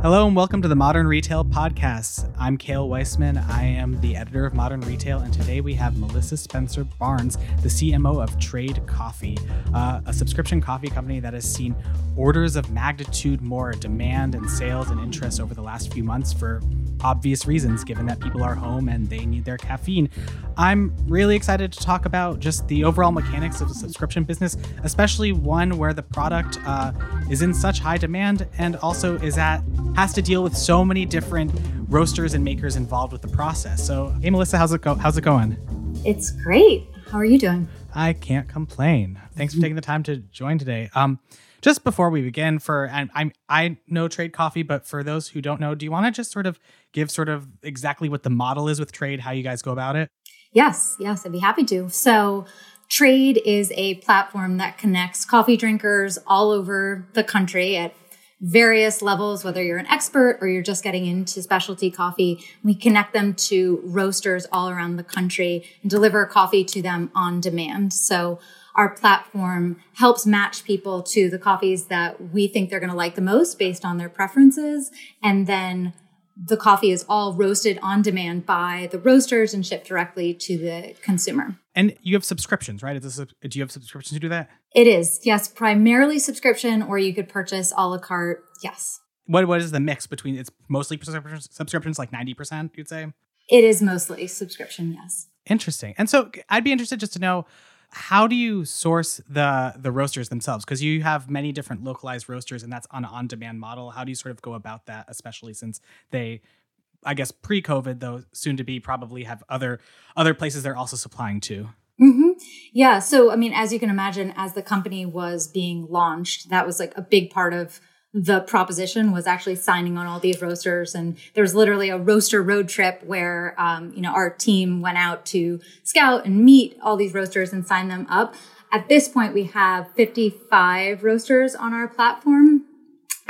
Hello and welcome to the Modern Retail Podcast. I'm Kale Weissman. I am the editor of Modern Retail, and today we have Melissa Spencer Barnes, the CMO of Trade Coffee, a subscription coffee company that has seen orders of magnitude more demand and sales and interest over the last few months for obvious reasons, given that people are home and they need their caffeine. I'm really excited to talk about just the overall mechanics of the subscription business, especially one where the product is in such high demand and also has to deal with so many different roasters and makers involved with the process. So, hey, Melissa, how's it going? It's great. How are you doing? I can't complain. Thanks for taking the time to join today. Just before we begin, I know Trade Coffee, but for those who don't know, do you want to just sort of give exactly what the model is with Trade, how you guys go about it? Yes, I'd be happy to. So Trade is a platform that connects coffee drinkers all over the country at various levels, whether you're an expert or you're just getting into specialty coffee. We connect them to roasters all around the country and deliver coffee to them on demand. So our platform helps match people to the coffees that we think they're going to like the most based on their preferences. And then the coffee is all roasted on demand by the roasters and shipped directly to the consumer. And you have subscriptions, right? Do you have subscriptions to do that? It is, yes. Primarily subscription, or you could purchase a la carte, yes. What is the mix between, it's mostly subscriptions, like 90%, you'd say? It is mostly subscription, yes. Interesting. And so I'd be interested just to know, how do you source the roasters themselves? Because you have many different localized roasters, and that's an on-demand model. How do you sort of go about that, especially since they, I guess, pre-COVID, though soon to be, probably have other places they're also supplying to? Mm-hmm. Yeah. So, I mean, as you can imagine, as the company was being launched, that was like a big part of the proposition, was actually signing on all these roasters. And there was literally a roaster road trip where, our team went out to scout and meet all these roasters and sign them up. At this point, we have 55 roasters on our platform.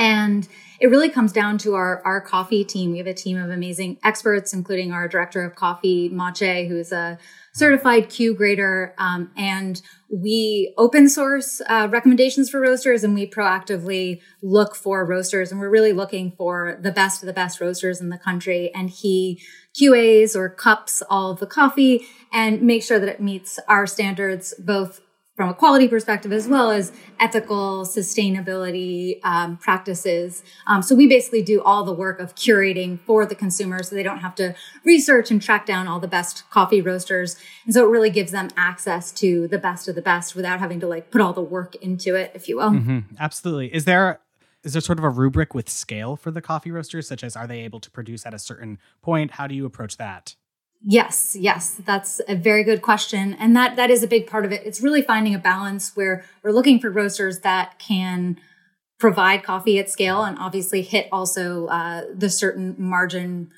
And it really comes down to our coffee team. We have a team of amazing experts, including our director of coffee, Mache, who's a certified Q grader. And we open source recommendations for roasters, and we proactively look for roasters. And we're really looking for the best roasters in the country. And he QAs or cups all of the coffee and makes sure that it meets our standards, both from a quality perspective, as well as ethical sustainability practices. So we basically do all the work of curating for the consumer so they don't have to research and track down all the best coffee roasters. And so it really gives them access to the best of the best without having to like put all the work into it, if you will. Mm-hmm. Absolutely. Is there sort of a rubric with scale for the coffee roasters, such as are they able to produce at a certain point? How do you approach that? Yes. That's a very good question. And that is a big part of it. It's really finding a balance where we're looking for roasters that can provide coffee at scale and obviously hit also the certain margin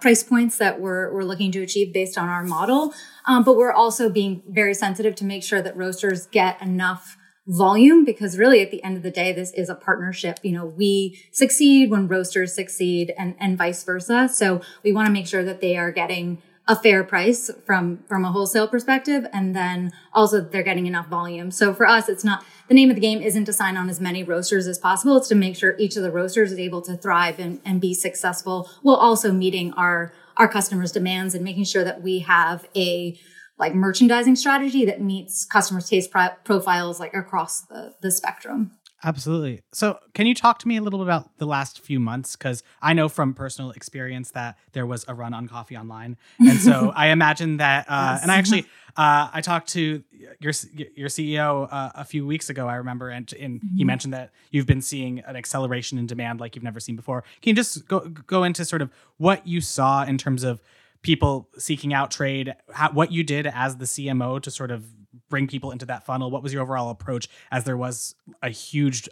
price points that we're looking to achieve based on our model. But we're also being very sensitive to make sure that roasters get enough volume, because really at the end of the day, this is a partnership. We succeed when roasters succeed and vice versa. So we want to make sure that they are getting a fair price from a wholesale perspective, and then also they're getting enough volume. So for us, it's not, the name of the game isn't to sign on as many roasters as possible. It's to make sure each of the roasters is able to thrive and be successful while also meeting our customers' demands and making sure that we have a like merchandising strategy that meets customers' taste profiles like across the spectrum. Absolutely. So can you talk to me a little bit about the last few months? Because I know from personal experience that there was a run on coffee online. And so I imagine that, yes. And I actually, I talked to your CEO a few weeks ago, I remember, and mm-hmm. He mentioned that you've been seeing an acceleration in demand like you've never seen before. Can you just go into sort of what you saw in terms of people seeking out Trade, what you did as the CMO to sort of bring people into that funnel? What was your overall approach as there was a huge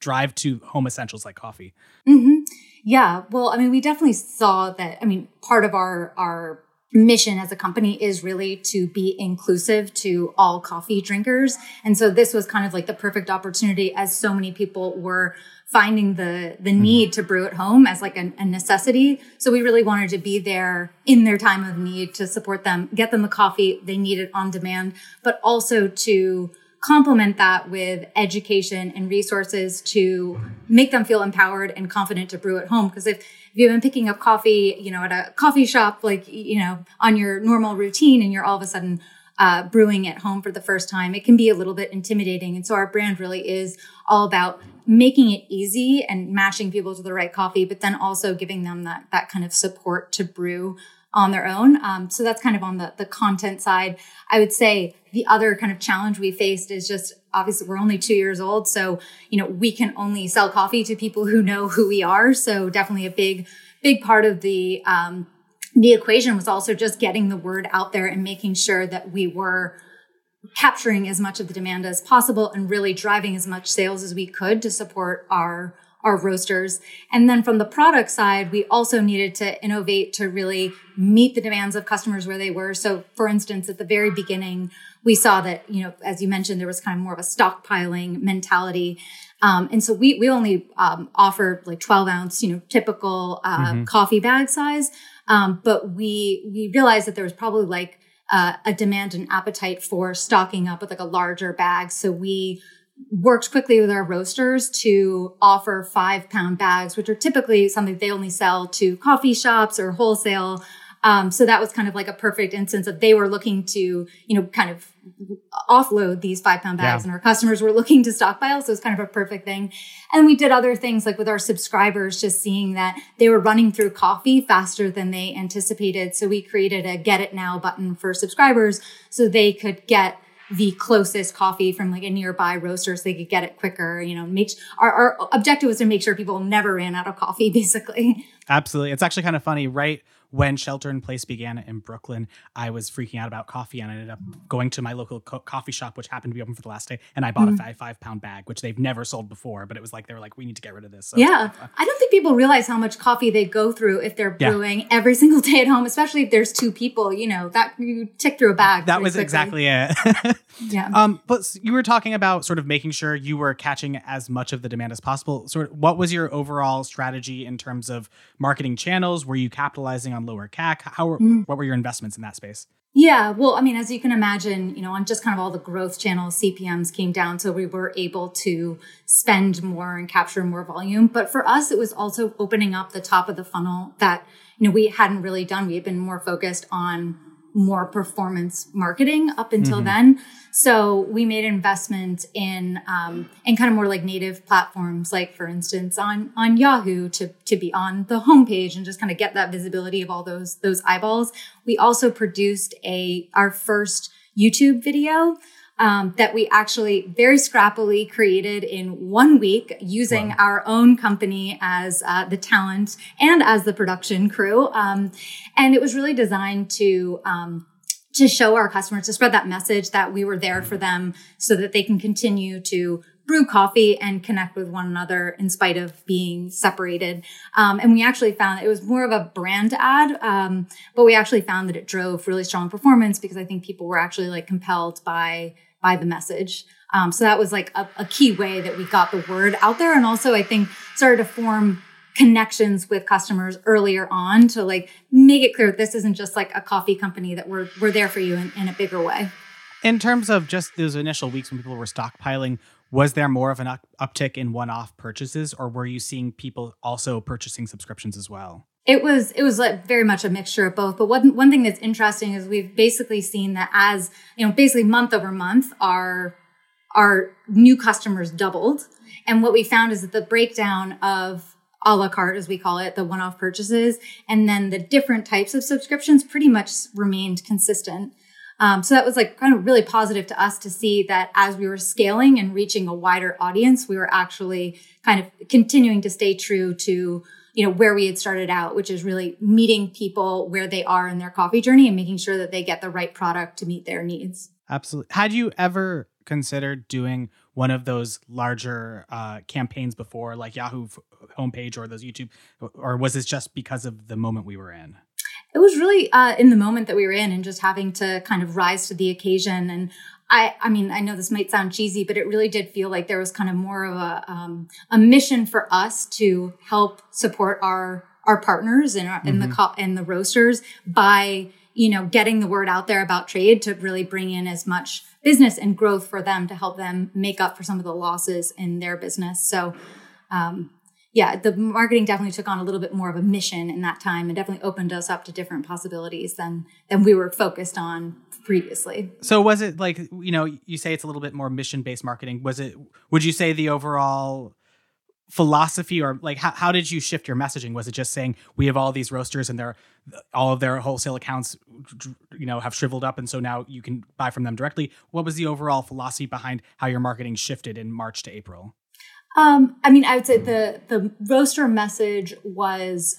drive to home essentials like coffee? Mm-hmm. Yeah. Well, I mean, we definitely saw that. I mean, part of our mission as a company is really to be inclusive to all coffee drinkers. And so this was kind of like the perfect opportunity, as so many people were finding the need to brew at home as like a necessity. So we really wanted to be there in their time of need to support them, get them the coffee they needed on demand, but also to complement that with education and resources to make them feel empowered and confident to brew at home. Because if you've been picking up coffee, you know, at a coffee shop, like, you know, on your normal routine, and you're all of a sudden brewing at home for the first time, it can be a little bit intimidating. And so our brand really is all about making it easy and matching people to the right coffee, but then also giving them that kind of support to brew on their own. So that's kind of on the content side. I would say the other kind of challenge we faced is just, obviously, we're only 2 years old. So, you know, we can only sell coffee to people who know who we are. So definitely a big, big part of the equation was also just getting the word out there and making sure that we were capturing as much of the demand as possible and really driving as much sales as we could to support our roasters. And then from the product side, we also needed to innovate to really meet the demands of customers where they were. So for instance, at the very beginning, we saw that, you know, as you mentioned, there was kind of more of a stockpiling mentality. And so we only offer like 12 ounce, you know, typical coffee bag size. But we realized that there was probably like a demand and appetite for stocking up with like a larger bag. So we worked quickly with our roasters to offer 5-pound bags, which are typically something they only sell to coffee shops or wholesale. So that was kind of like a perfect instance of they were looking to, you know, kind of offload these 5-pound bags, and our customers were looking to stockpile. So it's kind of a perfect thing. And we did other things like with our subscribers, just seeing that they were running through coffee faster than they anticipated. So we created a get it now button for subscribers so they could get the closest coffee from like a nearby roaster so they could get it quicker. You know, our objective was to make sure people never ran out of coffee, basically. Absolutely. It's actually kind of funny, right? When shelter in place began in Brooklyn, I was freaking out about coffee, and I ended up going to my local coffee shop, which happened to be open for the last day. And I bought a 5-pound bag, which they've never sold before. But it was like, they were like, we need to get rid of this. So yeah. I don't think people realize how much coffee they go through if they're brewing every single day at home, especially if there's 2 people, you know, that you tick through a bag. That was quickly. Exactly it. Yeah. But you were talking about sort of making sure you were catching as much of the demand as possible. Sort of, what was your overall strategy in terms of marketing channels? Were you capitalizing on lower CAC? What were your investments in that space? Yeah, well, I mean, as you can imagine, you know, on just kind of all the growth channels, CPMs came down. So we were able to spend more and capture more volume. But for us, it was also opening up the top of the funnel that, you know, we hadn't really done. We had been more focused on more performance marketing up until then. So we made investments in kind of more like native platforms, like for instance, on Yahoo to be on the homepage and just kind of get that visibility of all those eyeballs. We also produced our first YouTube video, that we actually very scrappily created in 1 week using our own company as the talent and as the production crew. And it was really designed to show our customers, to spread that message that we were there for them so that they can continue to brew coffee and connect with one another in spite of being separated. And we actually found that it was more of a brand ad, but we actually found that it drove really strong performance because I think people were actually like compelled by the message. So that was like a key way that we got the word out there. And also I think started to form connections with customers earlier on to like make it clear that this isn't just like a coffee company, that we're there for you in a bigger way. In terms of just those initial weeks when people were stockpiling, was there more of an uptick in one-off purchases, or were you seeing people also purchasing subscriptions as well? It was like very much a mixture of both. But one thing that's interesting is we've basically seen that as, you know, basically month over month, our new customers doubled. And what we found is that the breakdown of a la carte, as we call it, the one-off purchases, and then the different types of subscriptions pretty much remained consistent. So that was like kind of really positive to us to see that as we were scaling and reaching a wider audience, we were actually kind of continuing to stay true to, you know, where we had started out, which is really meeting people where they are in their coffee journey and making sure that they get the right product to meet their needs. Absolutely. Had you ever considered doing one of those larger campaigns before, like Yahoo homepage or those YouTube, or was this just because of the moment we were in? It was really in the moment that we were in and just having to kind of rise to the occasion. And I mean, I know this might sound cheesy, but it really did feel like there was kind of more of a mission for us to help support our partners and the roasters by you know, getting the word out there about trade to really bring in as much business and growth for them to help them make up for some of the losses in their business. So, yeah, the marketing definitely took on a little bit more of a mission in that time and definitely opened us up to different possibilities than we were focused on previously. So was it like, you know, you say it's a little bit more mission-based marketing. Was it, would you say the overall philosophy or like, how did you shift your messaging? Was it just saying we have all these roasters and they're, all of their wholesale accounts, you know, have shriveled up and so now you can buy from them directly? What was the overall philosophy behind how your marketing shifted in March to April? I mean, I would say the roaster message was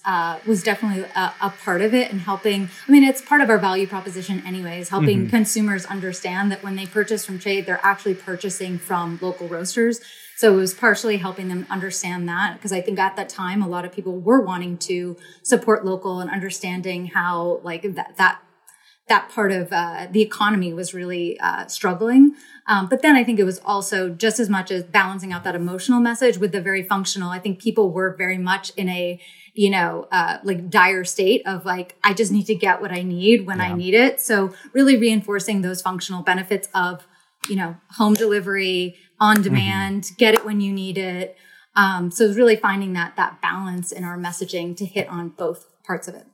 definitely a part of it and helping. I mean, it's part of our value proposition anyways, helping consumers understand that when they purchase from trade, they're actually purchasing from local roasters. So it was partially helping them understand that, because I think at that time, a lot of people were wanting to support local and understanding how like that part of the economy was really struggling. But then I think it was also just as much as balancing out that emotional message with the very functional. I think people were very much in a, you know, like dire state of like, I just need to get what I need when I need it. So really reinforcing those functional benefits of, you know, home delivery, on demand, get it when you need it. So it's really finding that balance in our messaging to hit on both parts of it.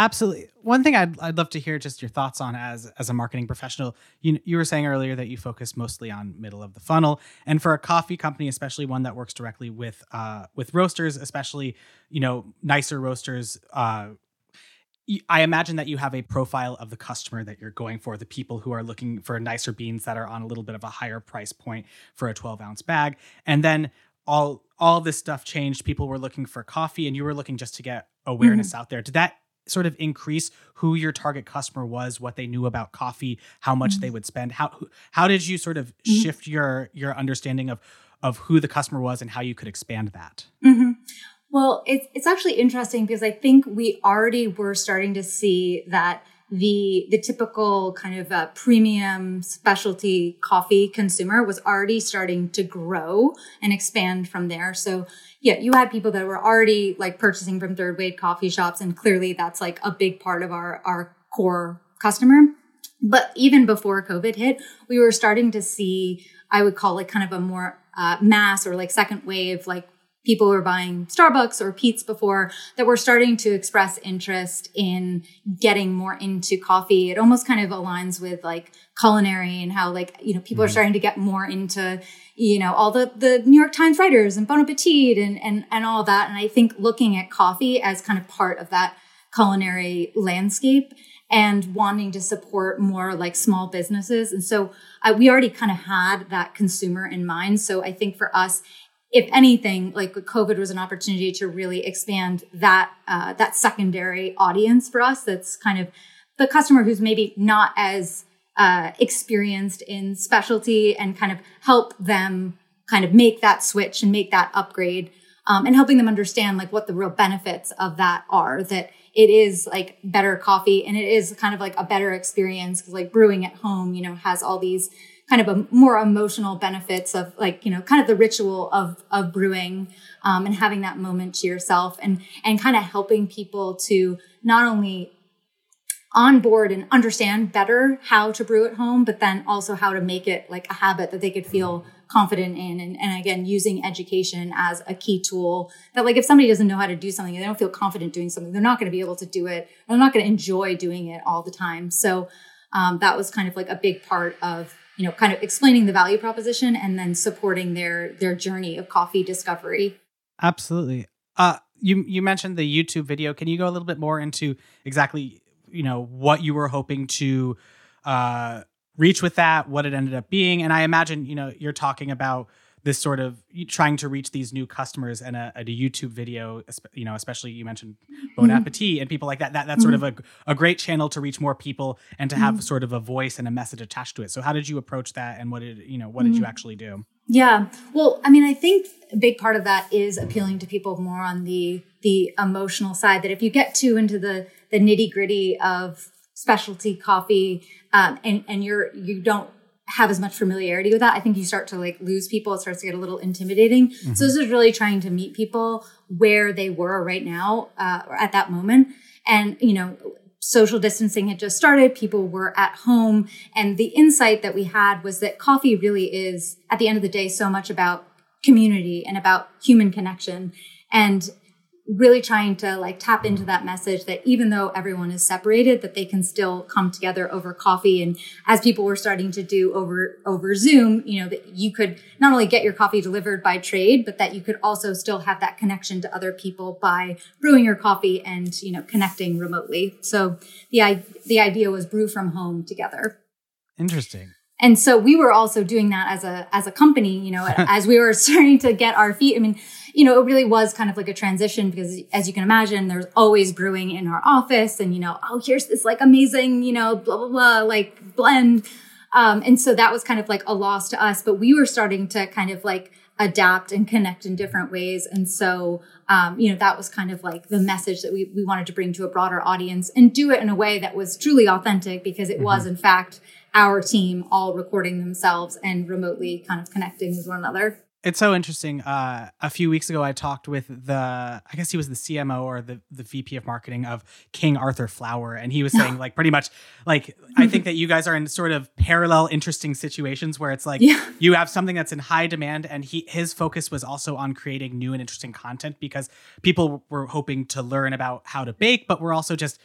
Absolutely. One thing I'd love to hear just your thoughts on as a marketing professional. You were saying earlier that you focus mostly on middle of the funnel, and for a coffee company, especially one that works directly with roasters, especially, you know, nicer roasters. I imagine that you have a profile of the customer that you're going for, the people who are looking for nicer beans that are on a little bit of a higher price point for a 12-ounce bag, and then all this stuff changed. People were looking for coffee, and you were looking just to get awareness out there. Did that sort of increase who your target customer was, what they knew about coffee, how much they would spend? How did you sort of shift your understanding of who the customer was and how you could expand that? Well, it's actually interesting because I think we already were starting to see that the typical kind of premium specialty coffee consumer was already starting to grow and expand from there. So yeah, you had people that were already like purchasing from third wave coffee shops. And clearly that's like a big part of our core customer. But even before COVID hit, we were starting to see, I would call it kind of a more mass or like second wave, like people who were buying Starbucks or Peet's before, that were starting to express interest in getting more into coffee. It almost kind of aligns with like culinary and how like, you know, people are starting to get more into, you know, all the New York Times writers and Bon Appetit and all that. And I think looking at coffee as kind of part of that culinary landscape and wanting to support more like small businesses. And so we already kind of had that consumer in mind. So I think for us, if anything, like COVID was an opportunity to really expand that secondary audience for us. That's kind of the customer who's maybe not as experienced in specialty, and kind of help them kind of make that switch and make that upgrade, and helping them understand like what the real benefits of that are, that it is like better coffee and it is kind of like a better experience, because like brewing at home, you know, has all these kind of more emotional benefits of like, you know, kind of the ritual of brewing, and having that moment to yourself, and kind of helping people to not only onboard and understand better how to brew at home, but then also how to make it like a habit that they could feel confident in. And again, using education as a key tool, that like if somebody doesn't know how to do something and they don't feel confident doing something, they're not going to be able to do it. They're not going to enjoy doing it all the time. So that was kind of like a big part of, you know, kind of explaining the value proposition and then supporting their journey of coffee discovery. Absolutely. You mentioned the YouTube video. Can you go a little bit more into exactly, you know, what you were hoping to reach with that, what it ended up being? And I imagine, you know, you're talking about this sort of trying to reach these new customers, and a YouTube video, you know, especially you mentioned Bon Appetit and people like that. That's sort of a great channel to reach more people and to have sort of a voice and a message attached to it. So how did you approach that, and what did you actually do? Yeah. Well, I mean, I think a big part of that is appealing to people more on the emotional side, that if you get too into the nitty gritty of specialty coffee, and you don't have as much familiarity with that, I think you start to like lose people. It starts to get a little intimidating. So this is really trying to meet people where they were right now, or at that moment. And, you know, social distancing had just started. People were at home. And the insight that we had was that coffee really is, at the end of the day, so much about community and about human connection, and really trying to like tap into that message that even though everyone is separated, that they can still come together over coffee. And as people were starting to do over Zoom, you know, that you could not only get your coffee delivered by Trade, but that you could also still have that connection to other people by brewing your coffee and, you know, connecting remotely. So the idea was brew from home together. Interesting. And so we were also doing that as a company, you know, as we were starting to get our feet. I mean, you know, it really was kind of like a transition because, as you can imagine, there's always brewing in our office and, you know, oh, here's this like amazing, you know, blah, blah, blah, like blend. And so that was kind of like a loss to us, but we were starting to kind of like adapt and connect in different ways. And so, you know, that was kind of like the message that we wanted to bring to a broader audience and do it in a way that was truly authentic, because it was, in fact, our team all recording themselves and remotely kind of connecting with one another. It's so interesting. A few weeks ago, I talked with I guess he was the CMO or the VP of marketing of King Arthur Flour. And he was saying like pretty much like, I think that you guys are in sort of parallel, interesting situations where it's like you have something that's in high demand. And his focus was also on creating new and interesting content because people were hoping to learn about how to bake, but we're also just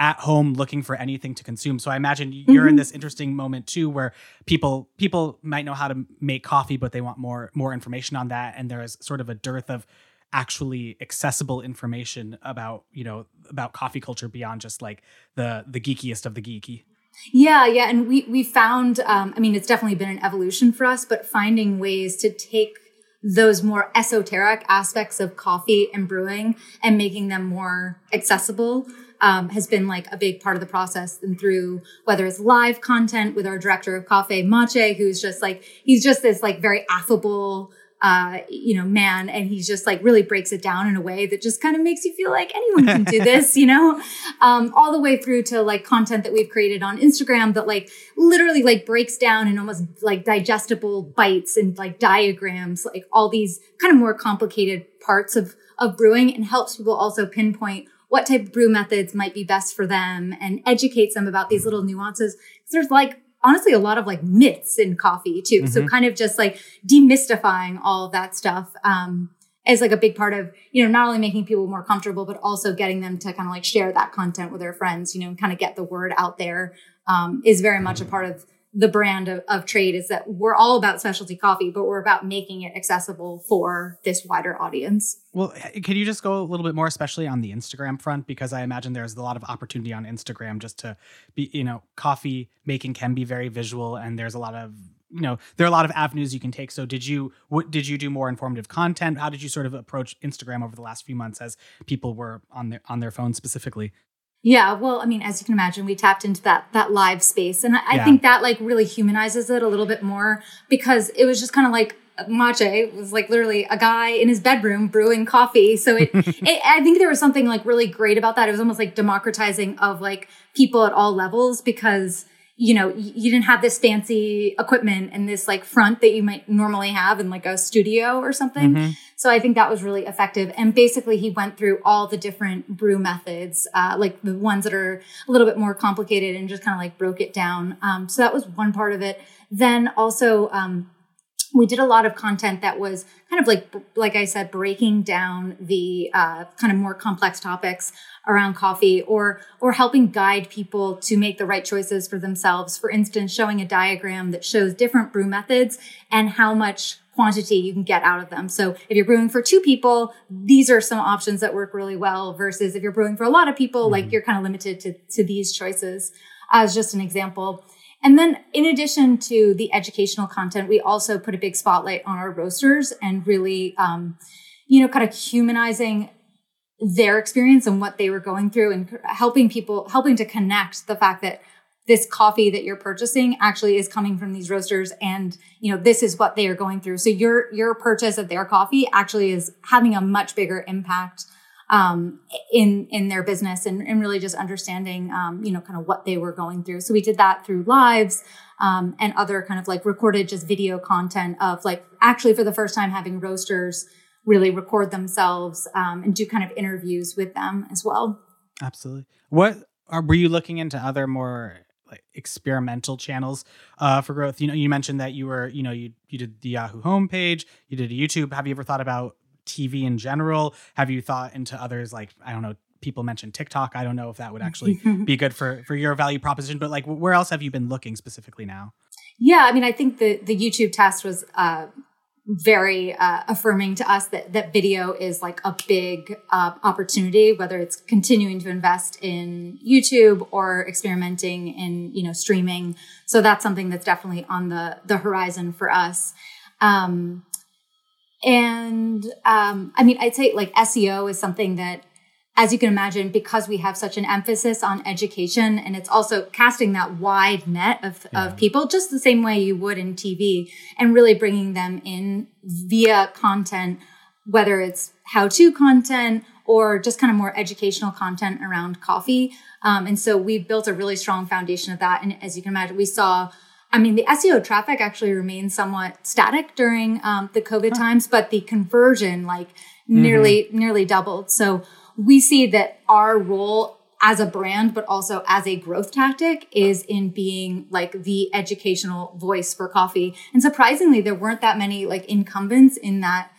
at home looking for anything to consume. So I imagine you're in this interesting moment too, where people might know how to make coffee, but they want more information on that. And there is sort of a dearth of actually accessible information about, you know, about coffee culture beyond just like the geekiest of the geeky. Yeah. Yeah. And we found, I mean, it's definitely been an evolution for us, but finding ways to take those more esoteric aspects of coffee and brewing and making them more accessible has been like a big part of the process. And through whether it's live content with our director of coffee, Mache, who's just like, he's just this like very affable, you know, man. And he's just like really breaks it down in a way that just kind of makes you feel like anyone can do this, you know, all the way through to like content that we've created on Instagram that like literally like breaks down in almost like digestible bites and like diagrams, like all these kind of more complicated parts of brewing, and helps people also pinpoint what type of brew methods might be best for them and educates them about these little nuances. There's like, honestly, a lot of like myths in coffee too. So kind of just like demystifying all of that stuff is like a big part of, you know, not only making people more comfortable, but also getting them to kind of like share that content with their friends, you know, and kind of get the word out there is very much a part of the brand of Trade, is that we're all about specialty coffee, but we're about making it accessible for this wider audience. Well, can you just go a little bit more, especially on the Instagram front? Because I imagine there's a lot of opportunity on Instagram just to be, you know, coffee making can be very visual, and there's a lot of, you know, there are a lot of avenues you can take. So did you do more informative content? How did you sort of approach Instagram over the last few months as people were on their phones specifically? Yeah. Well, I mean, as you can imagine, we tapped into that live space. And I think that like really humanizes it a little bit more, because it was just kind of like Mache was like literally a guy in his bedroom brewing coffee. So I think there was something like really great about that. It was almost like democratizing of like people at all levels, because, you know, you didn't have this fancy equipment and this like front that you might normally have in like a studio or something. So I think that was really effective. And basically he went through all the different brew methods, like the ones that are a little bit more complicated, and just kind of like broke it down. So that was one part of it. Then also, we did a lot of content that was kind of like I said, breaking down the kind of more complex topics around coffee, or helping guide people to make the right choices for themselves. For instance, showing a diagram that shows different brew methods and how much quantity you can get out of them. So if you're brewing for 2 people, these are some options that work really well, versus if you're brewing for a lot of people, like you're kind of limited to these choices, as just an example. And then in addition to the educational content, we also put a big spotlight on our roasters and really, you know, kind of humanizing their experience and what they were going through, and helping to connect the fact that this coffee that you're purchasing actually is coming from these roasters, and, you know, this is what they are going through. So your purchase of their coffee actually is having a much bigger impact in their business, and really just understanding, you know, kind of what they were going through. So we did that through lives, and other kind of like recorded just video content of like actually for the first time having roasters really record themselves, and do kind of interviews with them as well. Absolutely. What Were you looking into other more like experimental channels for growth? You know, you mentioned that you were, you know, you did the Yahoo homepage, you did a YouTube. Have you ever thought about TV in general? Have you thought into others, like, I don't know, people mentioned TikTok. I don't know if that would actually be good for your value proposition, but like, where else have you been looking specifically now? Yeah. I mean, I think the YouTube test was very affirming to us that video is like a big opportunity, whether it's continuing to invest in YouTube or experimenting in, you know, streaming. So that's something that's definitely on the horizon for us. I mean, I'd say like SEO is something that, as you can imagine, because we have such an emphasis on education, and it's also casting that wide net of people, just the same way you would in TV, and really bringing them in via content, whether it's how-to content or just kind of more educational content around coffee. And so we built a really strong foundation of that. And as you can imagine, we saw, I mean, the SEO traffic actually remained somewhat static during the COVID times, but the conversion like nearly doubled. So we see that our role as a brand, but also as a growth tactic, is in being like the educational voice for coffee. And surprisingly, there weren't that many like incumbents in that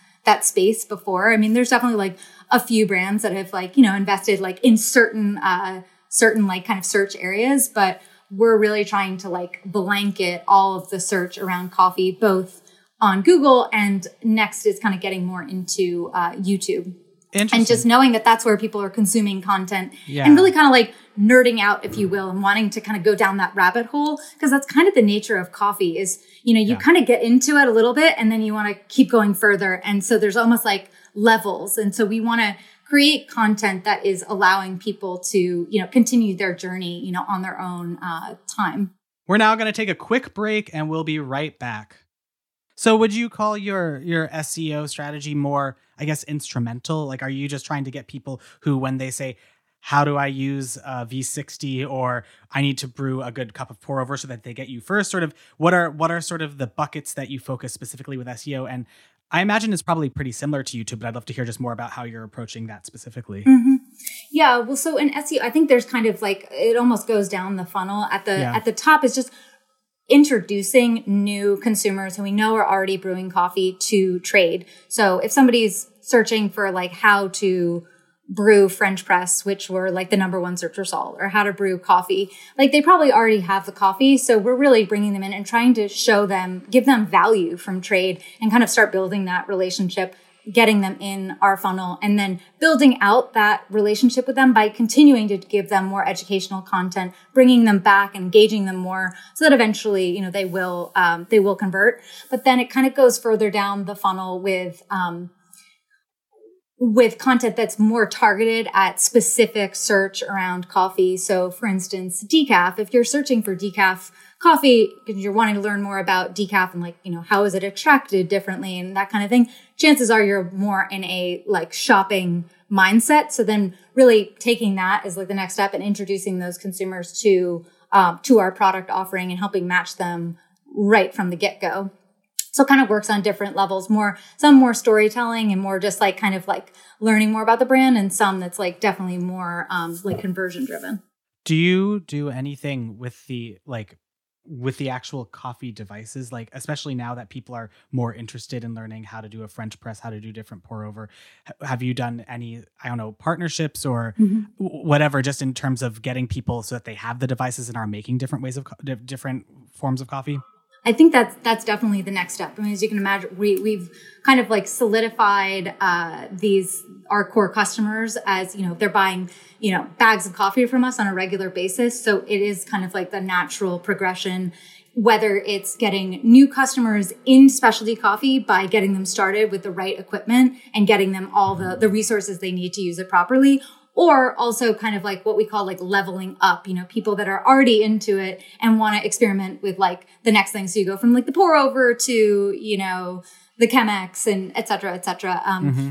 space before. I mean, there's definitely like a few brands that have like, you know, invested like in certain like kind of search areas, but we're really trying to like blanket all of the search around coffee, both on Google, and next is kind of getting more into YouTube. And just knowing that that's where people are consuming content and really kind of like nerding out, if you will, and wanting to kind of go down that rabbit hole. Because that's kind of the nature of coffee is, you know, you kind of get into it a little bit and then you want to keep going further. And so there's almost like levels. And so we want to create content that is allowing people to, you know, continue their journey, you know, on their own time. We're now going to take a quick break and we'll be right back. So would you call your SEO strategy more, I guess, instrumental? Like, are you just trying to get people who, when they say, how do I use V60, or I need to brew a good cup of pour over, so that they get you first? Sort of what are sort of the buckets that you focus specifically with SEO? And I imagine it's probably pretty similar to YouTube, but I'd love to hear just more about how you're approaching that specifically. Mm-hmm. Yeah. Well, so in SEO, I think there's kind of like, it almost goes down the funnel at the top is just introducing new consumers who we know are already brewing coffee to trade. So if somebody's searching for like how to brew French press, which were like the number one search result, or how to brew coffee, like they probably already have the coffee. So we're really bringing them in and trying to show them, give them value from trade and kind of start building that relationship, getting them in our funnel, and then building out that relationship with them by continuing to give them more educational content, bringing them back, engaging them more, so that eventually, you know, they will convert. But then it kind of goes further down the funnel with content that's more targeted at specific search around coffee. So for instance, decaf, if you're searching for decaf coffee, because you're wanting to learn more about decaf and like, you know, how is it extracted differently and that kind of thing, chances are you're more in a like shopping mindset. So then really taking that as like the next step and introducing those consumers to our product offering and helping match them right from the get-go. So it kind of works on different levels, some more storytelling and more just like kind of like learning more about the brand, and some that's like definitely more like conversion driven. Do you do anything with the actual coffee devices, like especially now that people are more interested in learning how to do a French press, how to do different pour over? Have you done any, I don't know, partnerships or whatever, just in terms of getting people so that they have the devices and are making different ways of different forms of coffee? I think that's definitely the next step. I mean, as you can imagine, we've kind of like solidified our core customers as, you know, they're buying, you know, bags of coffee from us on a regular basis. So it is kind of like the natural progression, whether it's getting new customers in specialty coffee by getting them started with the right equipment and getting them all the resources they need to use it properly, or also kind of like what we call like leveling up, you know, people that are already into it and want to experiment with like the next thing. So you go from like the pour over to, you know, the Chemex and et cetera, et cetera.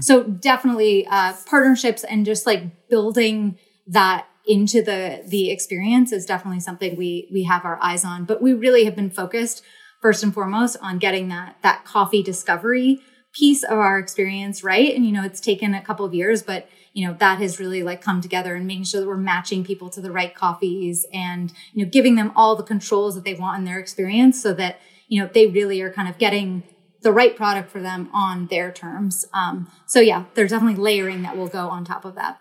So definitely partnerships and just like building that into the experience is definitely something we have our eyes on. But we really have been focused first and foremost on getting that coffee discovery piece of our experience, right? And, you know, it's taken a couple of years, but, you know, that has really like come together and making sure that we're matching people to the right coffees and, you know, giving them all the controls that they want in their experience so that, you know, they really are kind of getting the right product for them on their terms. So yeah, there's definitely layering that will go on top of that.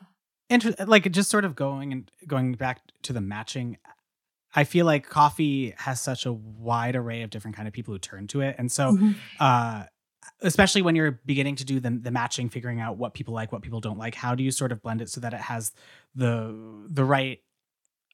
And like just sort of going back to the matching, I feel like coffee has such a wide array of different kind of people who turn to it. And so, mm-hmm. Especially when you're beginning to do the matching, figuring out what people like, what people don't like, how do you sort of blend it so that it has the right,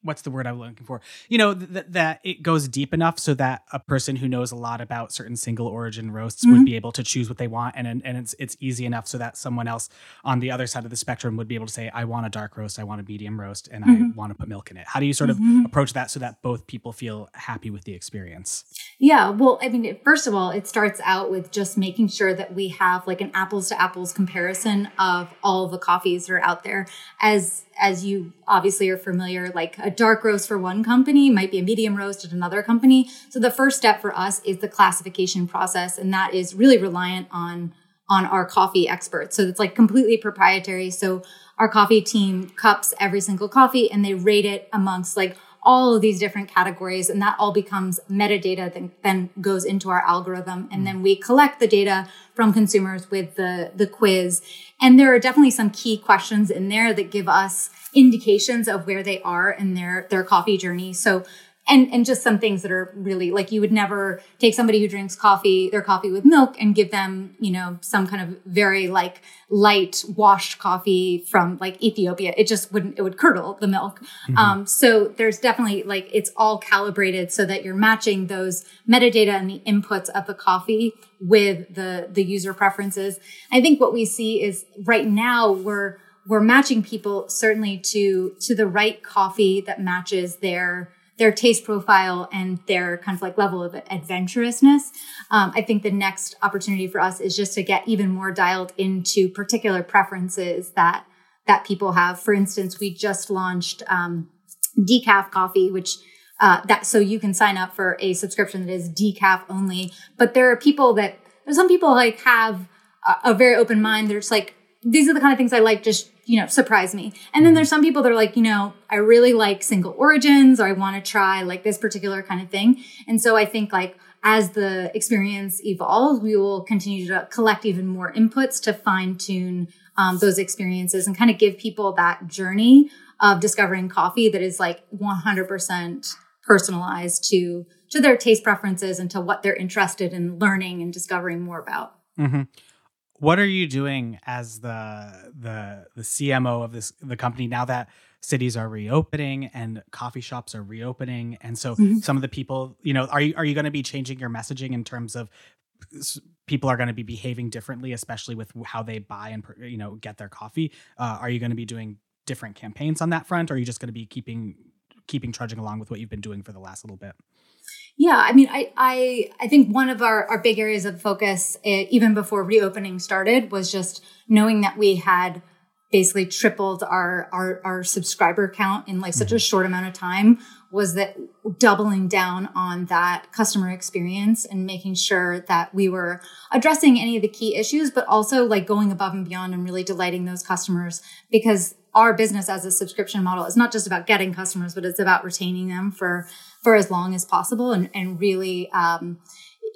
what's the word I'm looking for? You know, that it goes deep enough so that a person who knows a lot about certain single origin roasts mm-hmm. would be able to choose what they want. And it's easy enough so that someone else on the other side of the spectrum would be able to say, I want a dark roast, I want a medium roast, and mm-hmm. I want to put milk in it. How do you sort mm-hmm. of approach that so that both people feel happy with the experience? Yeah. Well, I mean, first of all, it starts out with just making sure that we have like an apples to apples comparison of all the coffees that are out there. As you obviously are familiar, like a dark roast for one company might be a medium roast at another company. So the first step for us is the classification process. And that is really reliant on our coffee experts. So it's like completely proprietary. So our coffee team cups every single coffee and they rate it amongst like all of these different categories. And that all becomes metadata that then goes into our algorithm. And then we collect the data from consumers with the quiz. And there are definitely some key questions in there that give us indications of where they are in their coffee journey. So, and just some things that are really like, you would never take somebody who drinks coffee, their coffee with milk and give them, you know, some kind of very like light washed coffee from like Ethiopia. It just wouldn't, it would curdle the milk. Mm-hmm. So there's definitely like, it's all calibrated so that you're matching those metadata and the inputs of the coffee with the user preferences. I think what we see is right now we're matching people certainly to the right coffee that matches their taste profile and their kind of like level of adventurousness. I think the next opportunity for us is just to get even more dialed into particular preferences that people have. For instance, we just launched decaf coffee, which so you can sign up for a subscription that is decaf only. But there are people some people like have a very open mind. They're just like, these are the kind of things I like, just, you know, surprise me. And then there's some people that are like, you know, I really like single origins, or I want to try like this particular kind of thing. And so I think like as the experience evolves, we will continue to collect even more inputs to fine tune those experiences and kind of give people that journey of discovering coffee that is like 100% personalized to their taste preferences and to what they're interested in learning and discovering more about. Mm-hmm. What are you doing as the CMO of the company now that cities are reopening and coffee shops are reopening? And so mm-hmm. some of the people, you know, are you going to be changing your messaging in terms of people are going to be behaving differently, especially with how they buy and, you know, get their coffee? Are you going to be doing different campaigns on that front? Or are you just going to be keeping trudging along with what you've been doing for the last little bit? Yeah, I mean, I think one of our big areas of focus, even before reopening started, was just knowing that we had basically tripled our subscriber count in like such a short amount of time, was that doubling down on that customer experience and making sure that we were addressing any of the key issues, but also like going above and beyond and really delighting those customers, because our business as a subscription model is not just about getting customers, but it's about retaining them for as long as possible and really,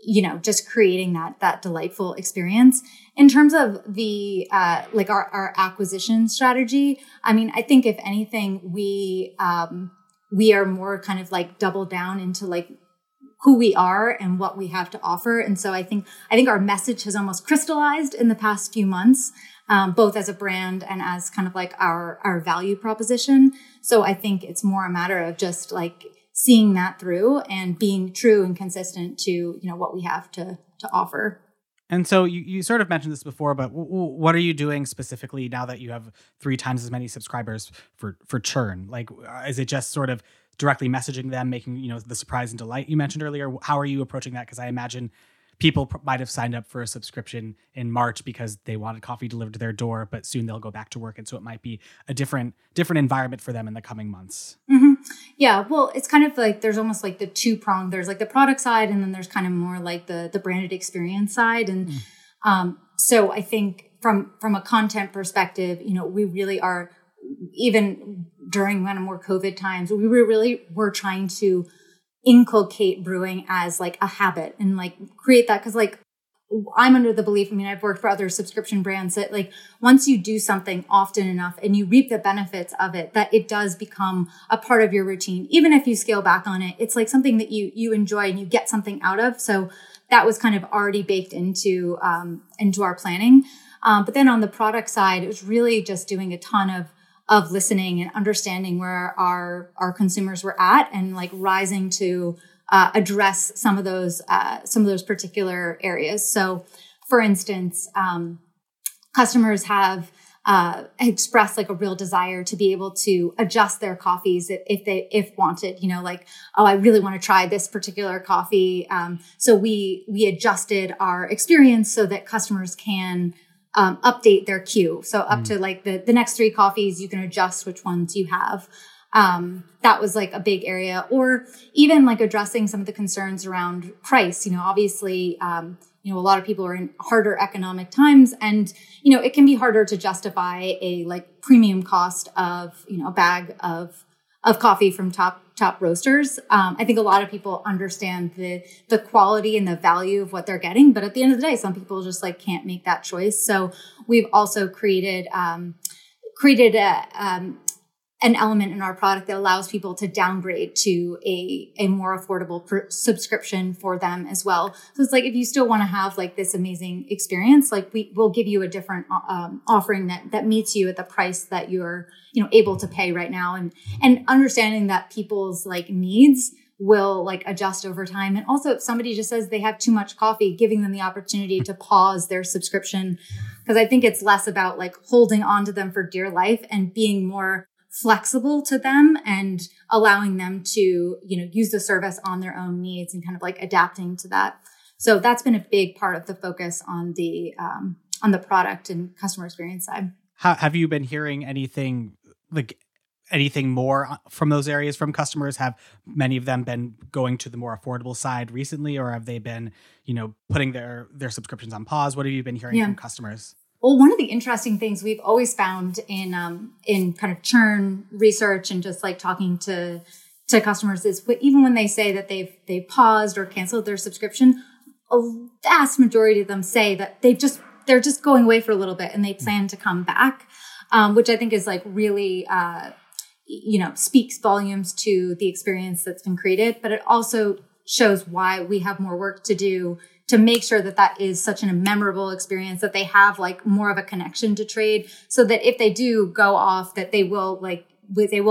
you know, just creating that delightful experience. In terms of the, like our acquisition strategy, I mean, I think if anything, we are more kind of like double down into like who we are and what we have to offer. And so I think our message has almost crystallized in the past few months, both as a brand and as kind of like our value proposition. So I think it's more a matter of just like seeing that through and being true and consistent to, you know, what we have to offer. And so you sort of mentioned this before, but what are you doing specifically now that you have 3 times as many subscribers for churn? Like, is it just sort of directly messaging them, making, you know, the surprise and delight you mentioned earlier? How are you approaching that? Because I imagine people might have signed up for a subscription in March because they wanted coffee delivered to their door, but soon they'll go back to work. And so it might be a different environment for them in the coming months. Mm-hmm. Yeah. Well, it's kind of like, there's almost like the 2-pronged, there's like the product side, and then there's kind of more like the branded experience side. And So I think from a content perspective, you know, we really are, even during one of more COVID times, we were trying to inculcate brewing as like a habit and like create that. Cause like I'm under the belief, I mean, I've worked for other subscription brands that like once you do something often enough and you reap the benefits of it, that it does become a part of your routine. Even if you scale back on it, it's like something that you enjoy and you get something out of. So that was kind of already baked into our planning. But then on the product side, it was really just doing a ton of listening and understanding where our consumers were at and like rising to address some of those particular areas. So for instance, customers have expressed like a real desire to be able to adjust their coffees if wanted, you know, like, oh, I really want to try this particular coffee. So we adjusted our experience so that customers can update their queue. So up to like the next 3 coffees, you can adjust which ones you have. That was like a big area, or even like addressing some of the concerns around price. You know, obviously, you know, a lot of people are in harder economic times and, you know, it can be harder to justify a like premium cost of, you know, a bag of coffee from top roasters. I think a lot of people understand the quality and the value of what they're getting, but at the end of the day, some people just like can't make that choice. So we've also created an element in our product that allows people to downgrade to a more affordable subscription for them as well. So it's like, if you still want to have like this amazing experience, like we'll give you a different offering that meets you at the price that you're, you know, able to pay right now. And understanding that people's like needs will like adjust over time. And also if somebody just says they have too much coffee, giving them the opportunity to pause their subscription. Cause I think it's less about like holding on to them for dear life and being more flexible to them and allowing them to, you know, use the service on their own needs and kind of like adapting to that. So that's been a big part of the focus on the product and customer experience side. How have you been hearing anything more from those areas from customers? Have many of them been going to the more affordable side recently, or have they been, you know, putting their subscriptions on pause? What have you been hearing from customers? Well, one of the interesting things we've always found in kind of churn research and just like talking to customers is even when they say that they paused or canceled their subscription, a vast majority of them say that they're just going away for a little bit and they plan to come back, which I think is like really you know, speaks volumes to the experience that's been created, but it also shows why we have more work to do to make sure that is such a memorable experience, that they have like more of a connection to trade, so that if they do go off, that they will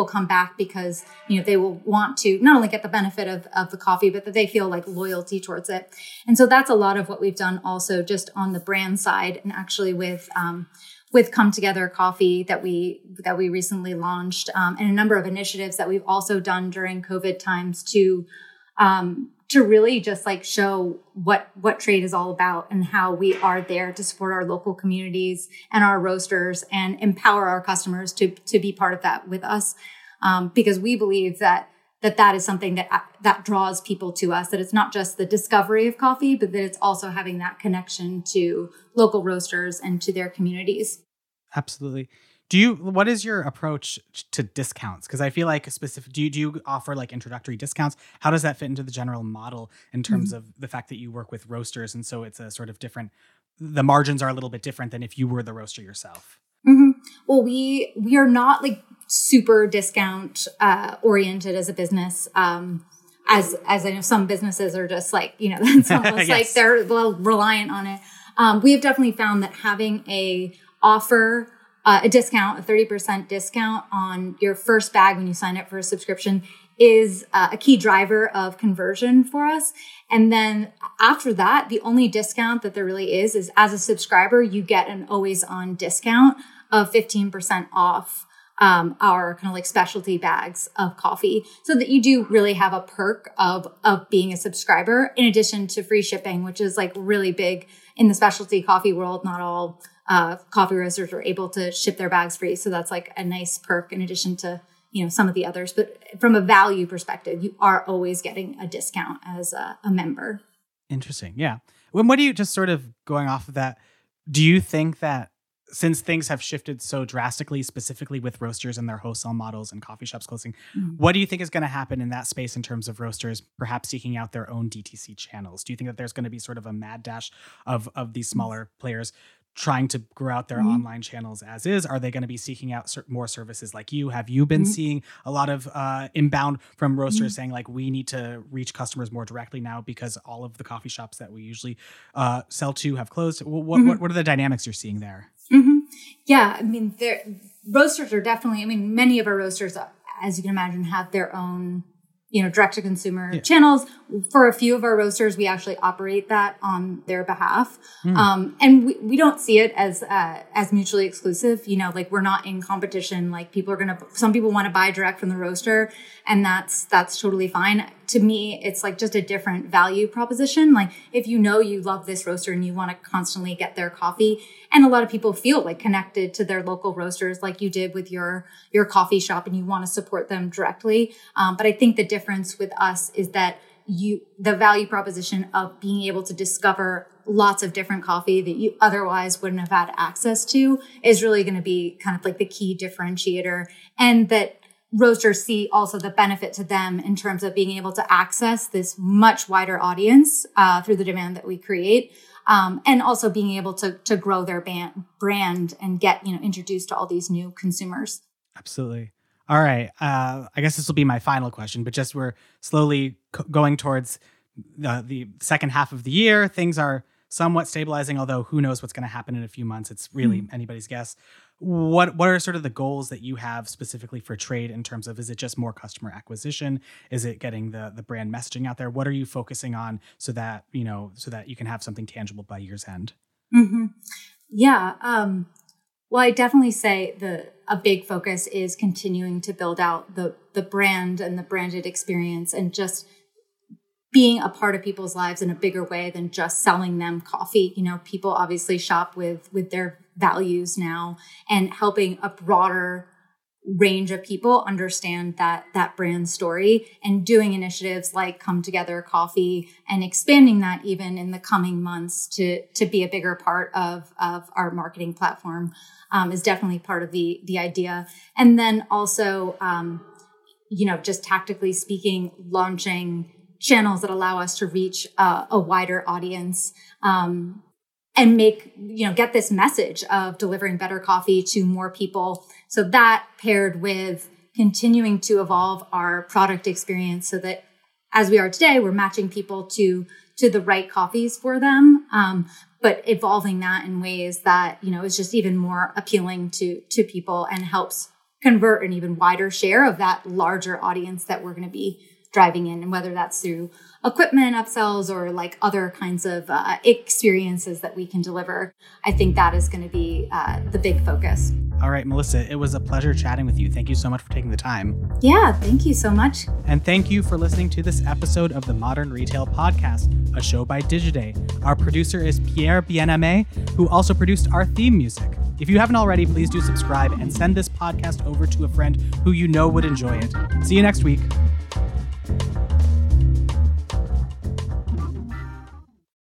come back because, you know, they will want to not only get the benefit of the coffee, but that they feel like loyalty towards it. And so that's a lot of what we've done also just on the brand side, and actually with Come Together Coffee that we recently launched, and a number of initiatives that we've also done during COVID times to really just like show what trade is all about and how we are there to support our local communities and our roasters and empower our customers to be part of that with us. Because we believe that is something that draws people to us, that it's not just the discovery of coffee, but that it's also having that connection to local roasters and to their communities. Absolutely. What is your approach to discounts? Because I feel like do you offer like introductory discounts? How does that fit into the general model in terms of the fact that you work with roasters? And so it's a sort of different, the margins are a little bit different than if you were the roaster yourself. Mm-hmm. Well, we are not like super discount oriented as a business. As I know, some businesses are just like, you know, it's almost yes. like they're reliant on it. We have definitely found that having a discount, a 30% discount on your first bag when you sign up for a subscription is a key driver of conversion for us. And then after that, the only discount that there really is as a subscriber, you get an always on discount of 15% off our kind of like specialty bags of coffee, so that you do really have a perk of being a subscriber, in addition to free shipping, which is like really big in the specialty coffee world. Not all coffee roasters are able to ship their bags free. So that's like a nice perk in addition to, you know, some of the others. But from a value perspective, you are always getting a discount as a member. Interesting. Yeah. When what do you, just sort of going off of that, do you think that since things have shifted so drastically, specifically with roasters and their wholesale models and coffee shops closing, what do you think is going to happen in that space in terms of roasters perhaps seeking out their own DTC channels? Do you think that there's going to be sort of a mad dash of these smaller players trying to grow out their online channels as is? Are they going to be seeking out more services like you? Have you been seeing a lot of inbound from roasters saying like, we need to reach customers more directly now because all of the coffee shops that we usually sell to have closed? What are the dynamics you're seeing there? Yeah, I mean, roasters are definitely, I mean, many of our roasters, as you can imagine, have their own, you know, direct-to-consumer channels. For a few of our roasters, we actually operate that on their behalf. And we don't see it as mutually exclusive. You know, like, we're not in competition. Like, people are going to, some people want to buy direct from the roaster, and that's totally fine. To me, it's like just a different value proposition. Like, if you know you love this roaster and you want to constantly get their coffee, and a lot of people feel like connected to their local roasters like you did with your coffee shop, and you want to support them directly. But I think the difference with us is that the value proposition of being able to discover lots of different coffee that you otherwise wouldn't have had access to is really going to be kind of like the key differentiator, and that roasters see also the benefit to them in terms of being able to access this much wider audience through the demand that we create. And also being able to grow their brand and get, you know, introduced to all these new consumers. Absolutely. All right. I guess this will be my final question, but just we're slowly going towards the second half of the year. Things are somewhat stabilizing, although who knows what's going to happen in a few months. It's really anybody's guess. What are sort of the goals that you have specifically for Trade in terms of, is it just more customer acquisition? Is it getting the brand messaging out there? What are you focusing on so that you can have something tangible by year's end? Yeah. Well, I definitely say a big focus is continuing to build out the brand and the branded experience, and just being a part of people's lives in a bigger way than just selling them coffee. You know, people obviously shop with their values now, and helping a broader range of people understand that brand story, and doing initiatives like Come Together Coffee and expanding that even in the coming months to be a bigger part of our marketing platform is definitely part of the idea. And then also, you know, just tactically speaking, launching channels that allow us to reach a wider audience and get this message of delivering better coffee to more people. So that, paired with continuing to evolve our product experience so that as we are today, we're matching people to the right coffees for them, but evolving that in ways that, you know, is just even more appealing to people and helps convert an even wider share of that larger audience that we're going to be driving in, and whether that's through equipment upsells or like other kinds of experiences that we can deliver. I think that is going to be the big focus. All right, Melissa, it was a pleasure chatting with you. Thank you so much for taking the time. Yeah, thank you so much. And thank you for listening to this episode of the Modern Retail Podcast, a show by Digiday. Our producer is Pierre Bien-Aimé, who also produced our theme music. If you haven't already, please do subscribe and send this podcast over to a friend who you know would enjoy it. See you next week.